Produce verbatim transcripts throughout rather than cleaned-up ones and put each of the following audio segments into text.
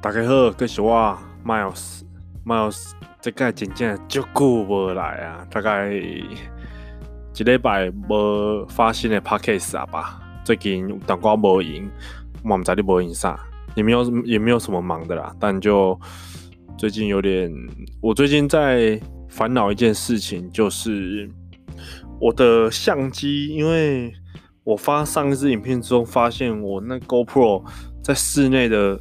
大家好，这是我 Miles Miles， 这次真的很久没来啊，大概一礼拜没发新的 Podcast 吧。最近有淡薄没闲，我也不知道你没闲啥，也没有也没有什么忙的啦。但就最近有点，我最近在烦恼一件事情，就是我的相机，因为我发上一支影片之后，发现我那 GoPro 在室内的。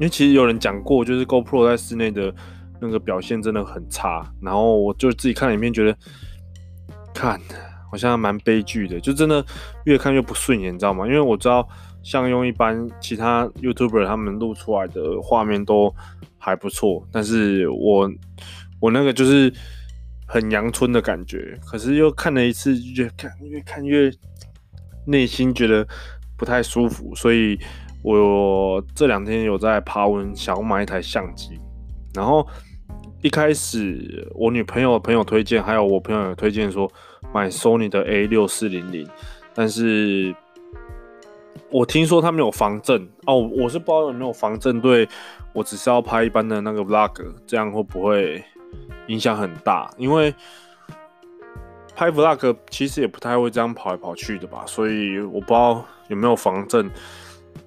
因为其实有人讲过，就是 GoPro 在室内的那个表现真的很差，然后我就自己看里面觉得，看好像蛮悲剧的，就真的越看越不顺眼，你知道吗？因为我知道像用一般其他 YouTuber 他们录出来的画面都还不错，但是我我那个就是很阳春的感觉，可是又看了一次，越看越看越内心觉得不太舒服，所以。我这两天有在爬文，想要买一台相机。然后一开始我女朋友朋友推荐，还有我朋友也推荐说买 Sony 的 A 六四零零， 但是我听说它没有防震哦，我是不知道有没有防震。对，我只是要拍一般的那个 vlog， 这样会不会影响很大？因为拍 vlog 其实也不太会这样跑来跑去的吧，所以我不知道有没有防震。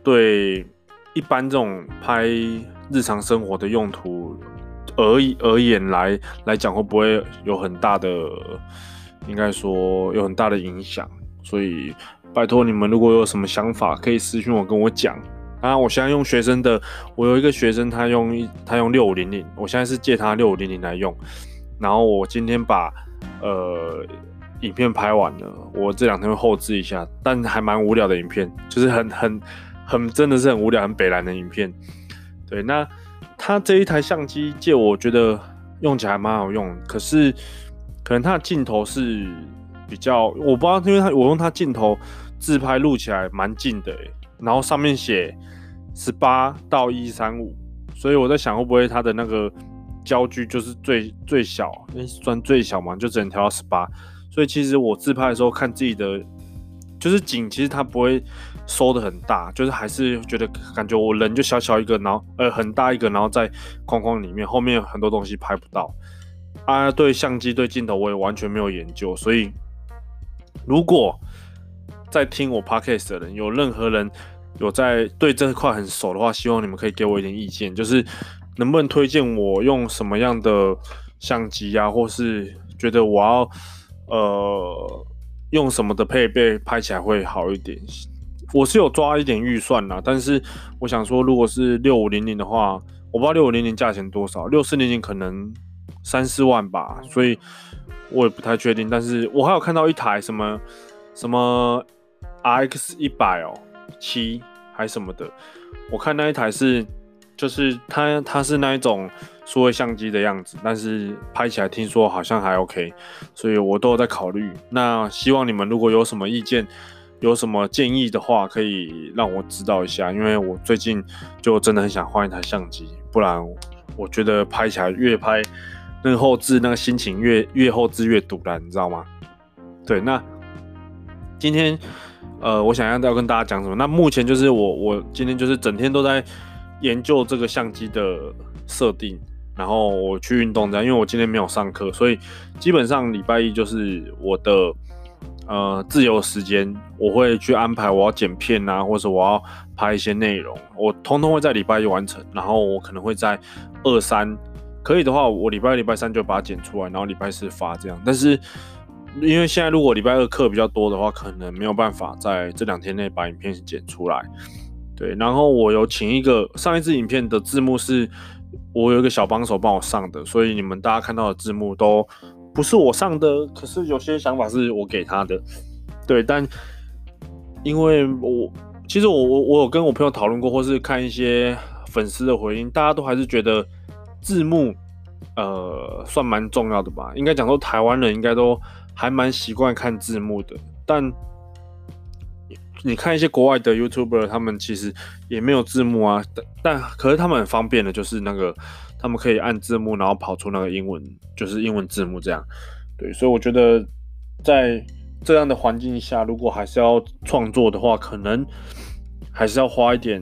对一般这种拍日常生活的用途而而言来来讲，会不会有很大的，应该说有很大的影响？所以拜托你们，如果有什么想法，可以私讯我跟我讲。啊，我现在用学生的，我有一个学生他用他用六五零零，我现在是借他六五零零来用。然后我今天把呃。影片拍完了，我这两天会后置一下，但还蛮无聊的影片，就是很很很真的是很无聊、很北蓝的影片。对，那他这一台相机借我觉得用起来还蛮好用，可是可能他的镜头是比较，我不知道，因为他我用他镜头自拍录起来蛮近的、欸，然后上面写十八到一百三十五，所以我在想会不会他的那个焦距就是最最小，欸、算最小嘛，就只能调到十八。所以其实我自拍的时候看自己的，就是景，其实它不会收的很大，就是还是觉得感觉我人就小小一个，然后呃很大一个，然后在框框里面，后面很多东西拍不到。啊，对相机对镜头我也完全没有研究，所以如果在听我 podcast 的人，有任何人有在对这块很熟的话，希望你们可以给我一点意见，就是能不能推荐我用什么样的相机啊，或是觉得我要。呃，用什么的配备拍起来会好一点？我是有抓一点预算啦，但是我想说，如果是六五零零的话，我不知道六五零零价钱多少，六四零零可能三四万吧，所以我也不太确定。但是我还有看到一台什么什么 R X 一百 哦，七还什么的，我看那一台是就是它它是那一种。数位相机的样子，但是拍起来听说好像还 OK， 所以我都有在考虑。那希望你们如果有什么意见、有什么建议的话，可以让我知道一下，因为我最近就真的很想换一台相机，不然我觉得拍起来越拍那个后置那个心情越越后置越堵了，你知道吗？对，那今天呃，我想要跟大家讲什么？那目前就是我我今天就是整天都在研究这个相机的设定。然后我去运动这样，因为我今天没有上课，所以基本上礼拜一就是我的呃自由时间，我会去安排我要剪片啊，或者我要拍一些内容，我通通会在礼拜一完成。然后我可能会在二三，可以的话，我礼拜二、礼拜三就把它剪出来，然后礼拜四发这样。但是因为现在如果礼拜二课比较多的话，可能没有办法在这两天内把影片剪出来。对，然后我有请一个上一支影片的字幕是。我有一个小帮手帮我上的，所以你们大家看到的字幕都不是我上的，可是有些想法是我给他的。对，但因为我其实我我我有跟我朋友讨论过，或是看一些粉丝的回应，大家都还是觉得字幕呃算蛮重要的吧。应该讲说台湾人应该都还蛮习惯看字幕的，但你看一些国外的 YouTuber， 他们其实也没有字幕啊，但可是他们很方便的，就是那个他们可以按字幕，然后跑出那个英文，就是英文字幕这样。对，所以我觉得在这样的环境下，如果还是要创作的话，可能还是要花一点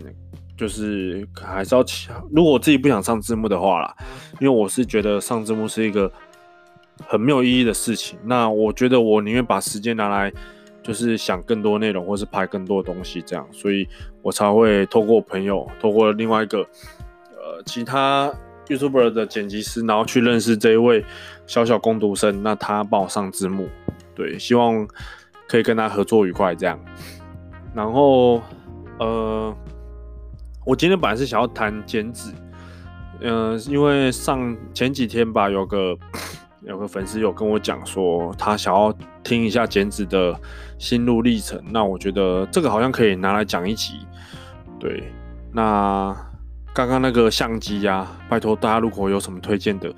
就是还是要，如果我自己不想上字幕的话啦，因为我是觉得上字幕是一个很没有意义的事情。那我觉得我宁愿把时间拿来，就是想更多内容，或是拍更多的东西这样，所以我才会透过朋友，透过另外一个呃其他 YouTuber 的剪辑师，然后去认识这一位小小工读生，那他帮我上字幕，对，希望可以跟他合作愉快这样。然后呃。我今天本来是想要谈剪纸，嗯、呃，因为上前几天吧，有个有个粉丝有跟我讲说，他想要听一下剪纸的心路历程。那我觉得这个好像可以拿来讲一集。对，那刚刚那个相机啊，拜托大家如果有什么推荐的，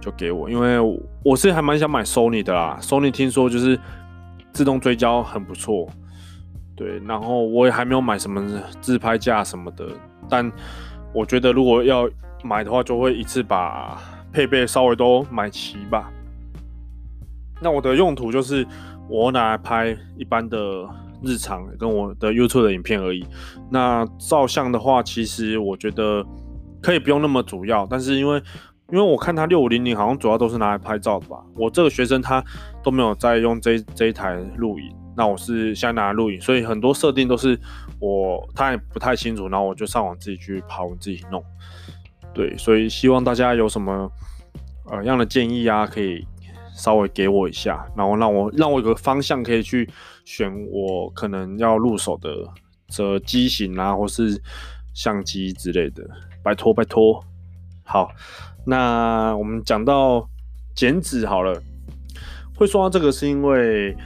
就给我，因为我是还蛮想买 Sony 的啦。Sony 听说就是自动追焦很不错。对，然后我也还没有买什么自拍架什么的，但我觉得如果要买的话，就会一次把配备稍微都买齐吧。那我的用途就是我拿来拍一般的日常跟我的 YouTube 的影片而已。那照相的话，其实我觉得可以不用那么主要，但是因为因为我看他六五零零好像主要都是拿来拍照的吧。我这个学生他都没有在用这这一台录影。那我是现在拿来录影，所以很多设定都是我他也不太清楚，然后我就上网自己去跑，我自己弄。对，所以希望大家有什么呃样的建议啊，可以稍微给我一下，然后让我让我有个方向可以去选我可能要入手的这机型啊，或是相机之类的，拜托拜托。好，那我们讲到剪纸好了，会说到这个是因为。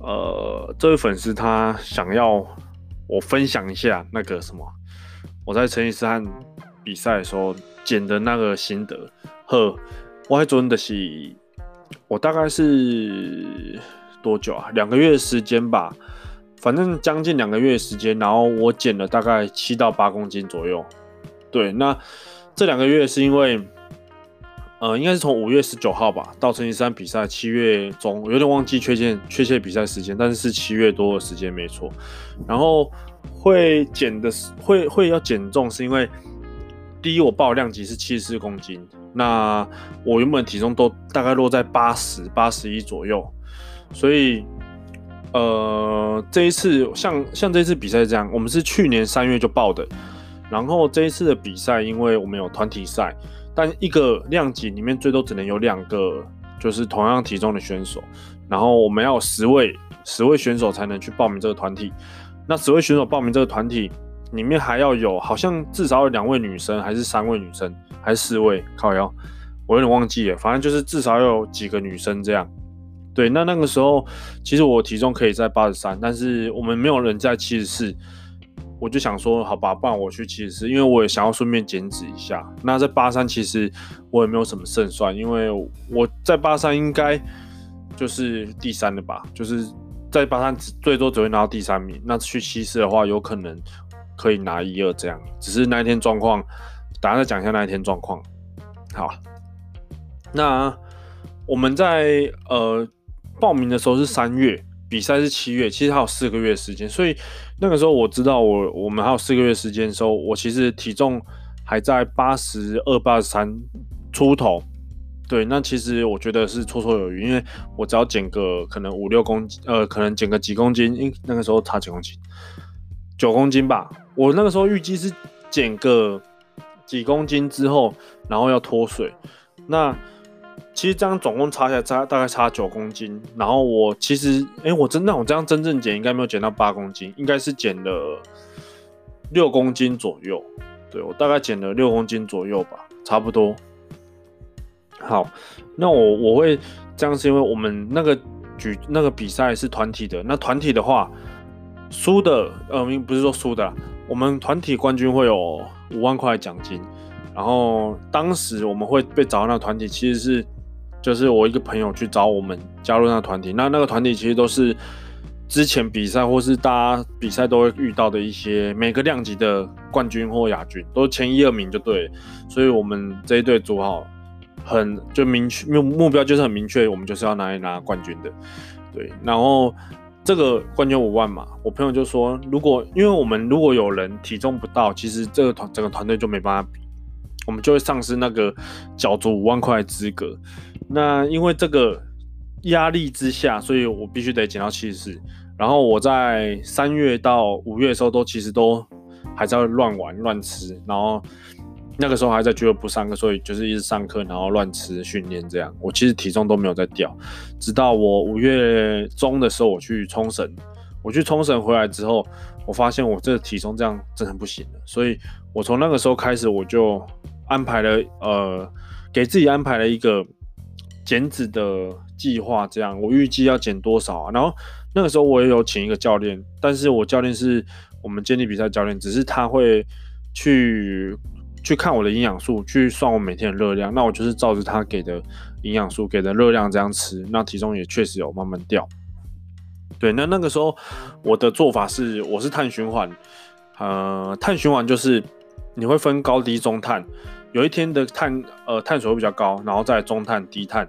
呃，这位粉丝他想要我分享一下那个什么，我在成吉思汗比赛的时候剪的那个心得。呵，我还准的是，我大概是多久啊？两个月的时间吧，反正将近两个月的时间。然后我剪了大概七到八公斤左右。对，那这两个月是因为。呃，应该是从五月十九号吧，到成吉思汗比赛七月中，我有点忘记确切确切比赛时间，但是是七月多的时间没错。然后会减的会会要减重，是因为第一我报量级是七十四公斤，那我原本体重都大概落在八十八十一左右，所以呃这一次像像这一次比赛这样，我们是去年三月就报的，然后这一次的比赛因为我们有团体赛。但一个量级里面最多只能有两个，就是同样体重的选手。然后我们要有十位，十位选手才能去报名这个团体。那十位选手报名这个团体里面还要有，好像至少有两位女生，还是三位女生，还是四位？靠腰，我有点忘记了。反正就是至少要有几个女生这样。对，那那个时候其实我体重可以在八十三，但是我们没有人在七十四。我就想说，好吧，不然我去七十四，因为我也想要顺便减脂一下。那在八十三其实我也没有什么胜算，因为我在八十三应该就是第三了吧，就是在八十三最多只会拿到第三名。那去七十四的话，有可能可以拿一二这样。只是那一天状况，等一下再讲一下那一天状况。好，那我们在呃报名的时候是三月。比赛是七月，其实还有四个月的时间，所以那个时候我知道我我们还有四个月的时间的时候，我其实体重还在八十二、八十三出头。对，那其实我觉得是绰绰有余，因为我只要减个可能五六公斤，呃，可能减个几公斤，因那个时候差几公斤，九公斤吧。我那个时候预计是减个几公斤之后，然后要脱水。那其实这样总共差下来差大概差九公斤，然后我其实，哎，我真那我这样真正减应该没有减到八公斤，应该是减了六公斤左右。对，我大概减了六公斤左右吧，差不多。好，那我我会这样是因为我们那个举那个比赛是团体的，那团体的话输的，呃，不是说输的啦，我们团体冠军会有五万块奖金，然后当时我们会被找到那个团体其实是。就是我一个朋友去找我们加入那个团体，那那个团体其实都是之前比赛或是大家比赛都会遇到的一些每个量级的冠军或亚军，都前一二名就对了。所以我们这一队组好很就明确目标就是很明确，我们就是要拿来拿冠军的。对，然后这个冠军五万嘛，我朋友就说，如果因为我们如果有人体重不到，其实这个团整个团队就没办法比，我们就会丧失那个角逐五万块的资格。那因为这个压力之下，所以我必须得减到七十四。然后我在三月到五月的时候都其实都还在乱玩乱吃，然后那个时候还在俱乐部上课，所以就是一直上课，然后乱吃训练这样。我其实体重都没有在掉，直到我五月中的时候我去冲绳，我去冲绳回来之后，我发现我这个体重这样真的不行了，所以我从那个时候开始我就安排了呃，给自己安排了一个减脂的计划，这样我预计要减多少、啊，然后。那个时候我也有请一个教练，但是我教练是我们健力比赛教练，只是他会去去看我的营养素，去算我每天的热量。那我就是照着他给的营养素、给的热量这样吃，那体重也确实有慢慢掉。对，那那个时候我的做法是，我是碳循环，呃，碳循环就是你会分高低中碳，有一天的碳呃碳水会比较高，然后再中碳、低碳，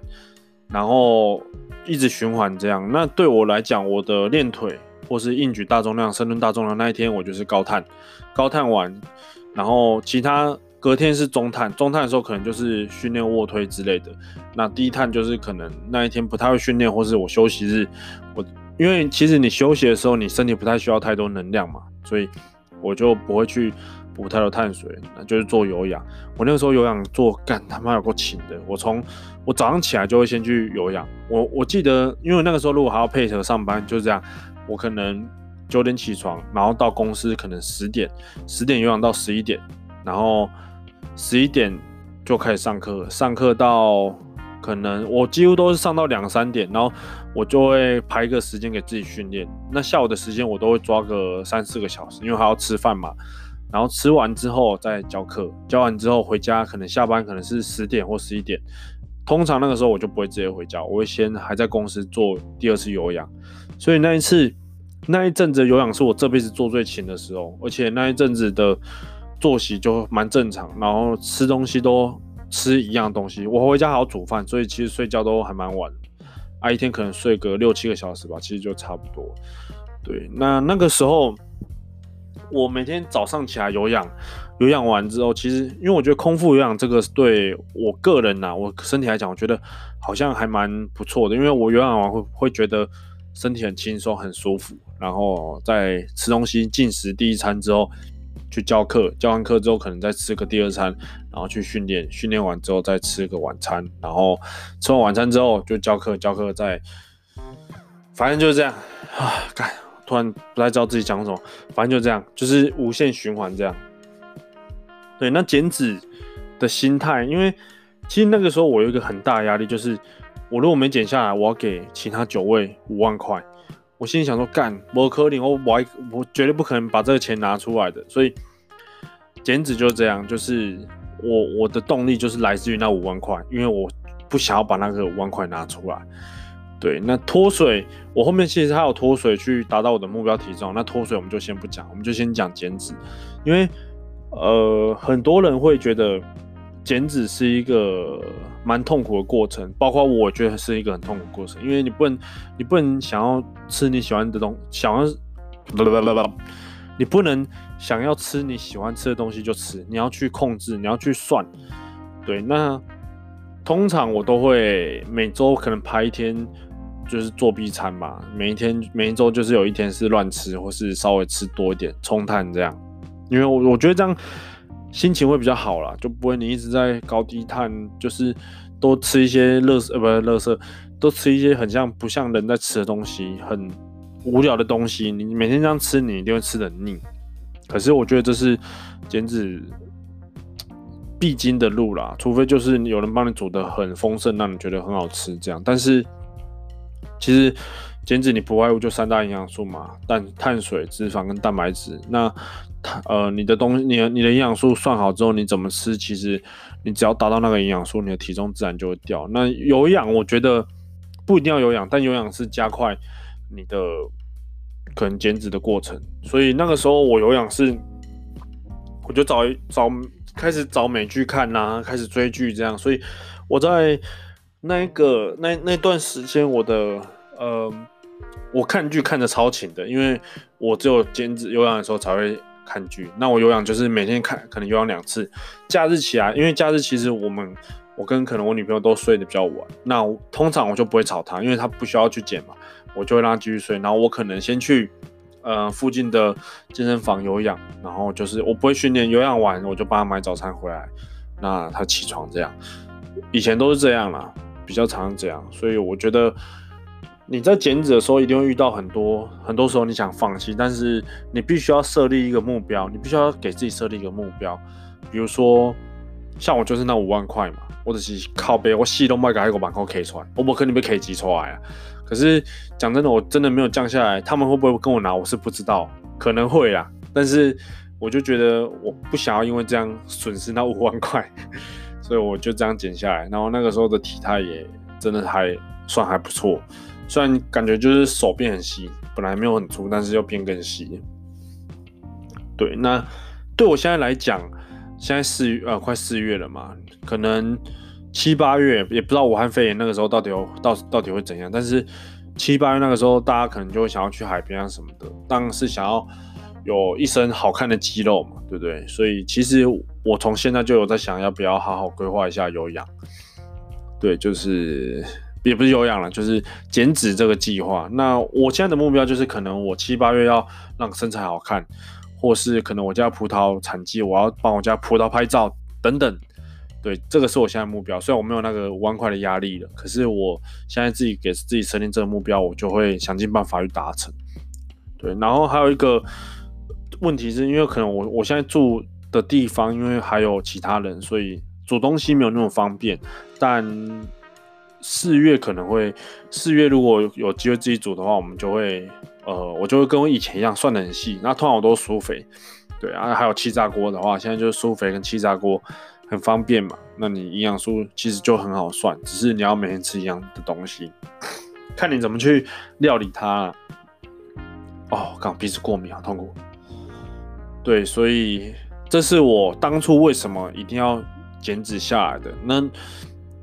然后。一直循环这样，那对我来讲，我的练腿或是硬举大重量、深蹲大重量那一天，我就是高碳，高碳完，然后其他隔天是中碳，中碳的时候可能就是训练卧推之类的。那低碳就是可能那一天不太会训练，或是我休息日，我因为其实你休息的时候，你身体不太需要太多能量嘛，所以我就不会去补太多碳水，那就是做有氧。我那个时候有氧做，干他妈有够勤的，我从。我早上起来就会先去有氧，我我记得，因为那个时候如果还要配合上班，就这样，我可能九点起床，然后到公司可能十点，十点有氧到十一点，然后十一点就开始上课，上课到可能我几乎都是上到两三点，然后我就会排一个时间给自己训练。那下午的时间我都会抓个三四个小时，因为还要吃饭嘛。然后吃完之后再教课，教完之后回家，可能下班可能是十点或十一点。通常那个时候我就不会直接回家，我会先还在公司做第二次有氧，所以那一次那一阵子的有氧是我这辈子做最勤的时候，而且那一阵子的作息就蛮正常，然后吃东西都吃一样的东西，我回家还要煮饭，所以其实睡觉都还蛮晚，啊一天可能睡个六七个小时吧，其实就差不多。对，那那个时候我每天早上起来有氧。有氧完之后，其实因为我觉得空腹有氧这个对我个人呐、啊，我身体来讲，我觉得好像还蛮不错的。因为我有氧完会会觉得身体很轻松、很舒服，然后在吃东西、进食第一餐之后去教课，教完课之后可能再吃个第二餐，然后去训练，训练完之后再吃个晚餐，然后吃完晚餐之后就教课，教课再，反正就是这样啊。干，突然不太知道自己讲什么，反正就这样，就是无限循环这样。对，那减脂的心态，因为其实那个时候我有一个很大的压力，就是我如果没减下来，我要给其他九位五万块。我心里想说，干，我可能我我我绝对不可能把这个钱拿出来的，所以减脂就这样，就是我我的动力就是来自于那五万块，因为我不想要把那个五万块拿出来。对，那脱水，我后面其实还有脱水去达到我的目标体重。那脱水我们就先不讲，我们就先讲减脂，因为。呃，很多人会觉得减脂是一个蛮痛苦的过程，包括我觉得是一个很痛苦的过程，因为你不能，你不能想要吃你喜欢的东西，想要，你不能想要吃你喜欢吃的东西就吃，你要去控制，你要去算。对，那通常我都会每周可能排一天。就是作弊餐嘛，每一天每一周就是有一天是乱吃，或是稍微吃多一点，冲碳这样。因为我我觉得这样心情会比较好啦，就不会你一直在高低碳，就是多吃一些垃圾，呃，不是垃圾，多吃一些很像不像人在吃的东西，很无聊的东西。你每天这样吃，你一定会吃得很腻。可是我觉得这是减脂必经的路啦，除非就是有人帮你煮得很丰盛，让你觉得很好吃这样。但是其实减脂你不外乎就三大营养素嘛，但碳水、脂肪跟蛋白质。那呃，你的东西，你的你的营养素算好之后，你怎么吃？其实你只要达到那个营养素，你的体重自然就会掉。那有氧，我觉得不一定要有氧，但有氧是加快你的可能减脂的过程。所以那个时候我有氧是，我就找找开始找美剧看啊，开始追剧这样。所以我在那一个那那段时间，我的呃我看剧看得超勤的，因为我只有兼职有氧的时候才会看剧。那我有氧就是每天看，可能有氧两次。假日起来，因为假日其实我们我跟可能我女朋友都睡得比较晚，那通常我就不会吵她，因为她不需要去剪嘛，我就会让她继续睡。然后我可能先去呃附近的健身房有氧，然后就是我不会训练，有氧完我就帮她买早餐回来，那她起床这样。以前都是这样啦，比较常这样，所以我觉得。你在减脂的时候，一定会遇到很多，很多时候你想放弃，但是你必须要设立一个目标，你必须要给自己设立一个目标。比如说，像我就是那五万块嘛，我只是靠背，我戏都卖给一个板块可以穿，我不可能被 K 级出来啊。可是讲真的，我真的没有降下来，他们会不会跟我拿，我是不知道，可能会啦。但是我就觉得我不想要因为这样损失那五万块，所以我就这样减下来。然后那个时候的体态也真的还算还不错。虽然感觉就是手变很细，本来没有很粗，但是又变更细。对，那对我现在来讲，现在四月呃快四月了嘛，可能七八月也不知道武汉肺炎那个时候到底有到到底会怎样，但是七八月那个时候大家可能就会想要去海边啊什么的，当然是想要有一身好看的肌肉嘛，对不对？所以其实我从现在就有在想要不要好好规划一下有氧，对，就是。也不是有氧了，就是减脂这个计划。那我现在的目标就是，可能我七八月要让身材好看，或是可能我家葡萄产季，我要帮我家葡萄拍照等等。对，这个是我现在的目标。虽然我没有那个五万块的压力了，可是我现在自己给自己设定这个目标，我就会想尽办法去达成。对，然后还有一个问题是因为可能我我现在住的地方，因为还有其他人，所以煮东西没有那么方便，但。四月可能会，四月如果有机会自己煮的话，我们就会，呃，我就会跟我以前一样算得很细。那通常我都是酥肥，对啊，还有气炸锅的话，现在就是酥肥跟气炸锅很方便嘛。那你营养素其实就很好算，只是你要每天吃一样的东西，看你怎么去料理它啊。哦，刚鼻子过敏，好痛苦。对，所以这是我当初为什么一定要减脂下来的。那。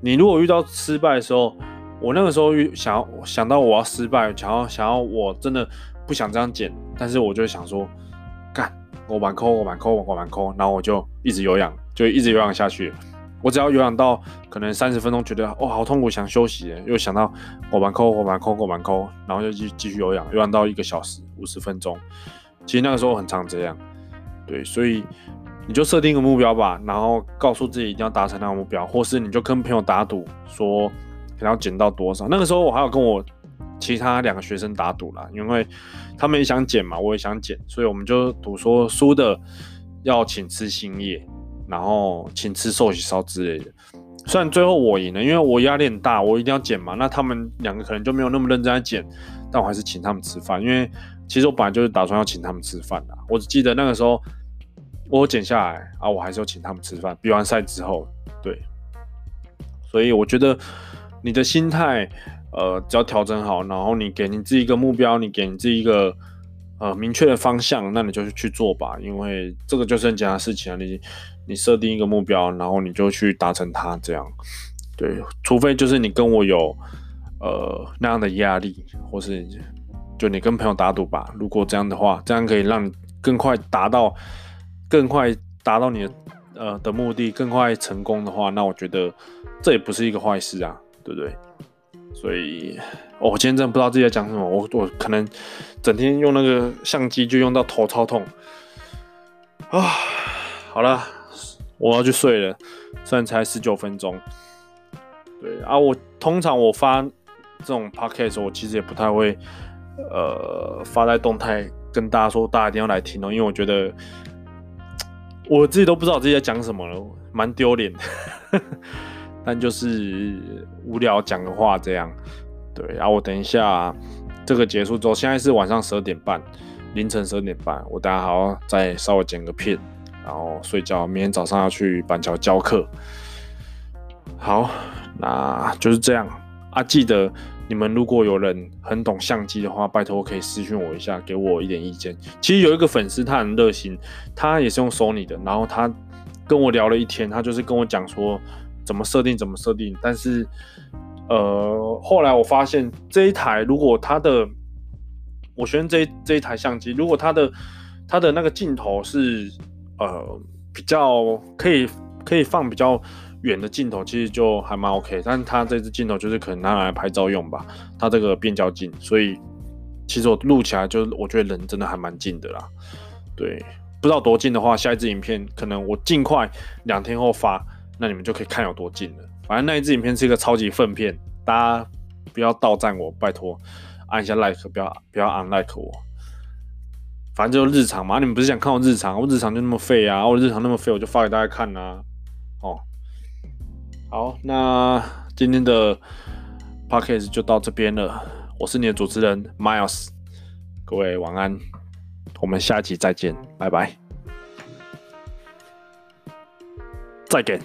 你如果遇到失败的时候，我那个时候想要想到我要失败，想要想要我真的不想这样减，但是我就想说，干我蛮抠我蛮抠我蛮抠，然后我就一直有氧，就一直有氧下去。我只要有氧到可能三十分钟，觉得哦好痛苦，想休息，又想到我蛮抠我蛮抠我蛮抠，然后就继继续有氧，有氧到一个小时五十分钟。其实那个时候很常这样，对，所以。你就设定一个目标吧，然后告诉自己一定要达成那个目标，或是你就跟朋友打赌，说可能要减到多少。那个时候我还有跟我其他两个学生打赌啦，因为他们也想减嘛，我也想减，所以我们就赌说输的要请吃星夜，然后请吃寿喜烧之类的。虽然最后我赢了，因为我压力很大，我一定要减嘛。那他们两个可能就没有那么认真在减，但我还是请他们吃饭，因为其实我本来就是打算要请他们吃饭啦。我只记得那个时候。我减下来啊，我还是要请他们吃饭。比完赛之后，对，所以我觉得你的心态，呃，只要调整好，然后你给你自己一个目标，你给你自己一个呃明确的方向，那你就去做吧。因为这个就是很简单的事情啊，你你设定一个目标，然后你就去达成它，这样对。除非就是你跟我有呃那样的压力，或是就你跟朋友打赌吧。如果这样的话，这样可以让你更快达到。更快达到你的呃的目的，更快成功的话，那我觉得这也不是一个坏事啊，对不对？所以、哦、我今天真的不知道自己在讲什么，我我可能整天用那个相机就用到头超痛啊。好了，我要去睡了，虽然才十九分钟。对啊，我通常我发这种 podcast， 我其实也不太会呃发在动态跟大家说，大家一定要来听哦，因为我觉得。我自己都不知道我自己在讲什么了，蛮丢脸的。但就是无聊讲个话这样。对，然、啊、后我等一下这个结束之后，现在是晚上十二点半，凌晨十二点半，我等一下还要再稍微剪个片，然后睡觉。明天早上要去板桥教课。好，那就是这样啊。记得你们如果有人很懂相机的话，拜托可以私讯我一下，给我一点意见。其实有一个粉丝他很热心，他也是用 Sony 的，然后他跟我聊了一天，他就是跟我讲说怎么设定怎么设定。但是呃，后来我发现这一台如果它的我选这这一台相机，如果它的它的那个镜头是呃比较可以可以放比较远的镜头，其实就还蛮 OK。但它这支镜头就是可能拿来拍照用吧，它这个变焦镜，所以其实我录起来就我觉得人真的还蛮近的啦。对，不知道多近的话，下一支影片可能我尽快两天后发，那你们就可以看有多近了。反正那一支影片是一个超级粪片，大家不要倒赞我，拜托，按一下 like， 不要不要 unlike 我。反正就是日常嘛，你们不是想看我日常？我日常就那么废啊，我日常那么废，我就发给大家看啊。哦，好，那今天的 podcast 就到这边了。我是你的主持人 Miles， 各位晚安，我们下期再见，拜拜，再见。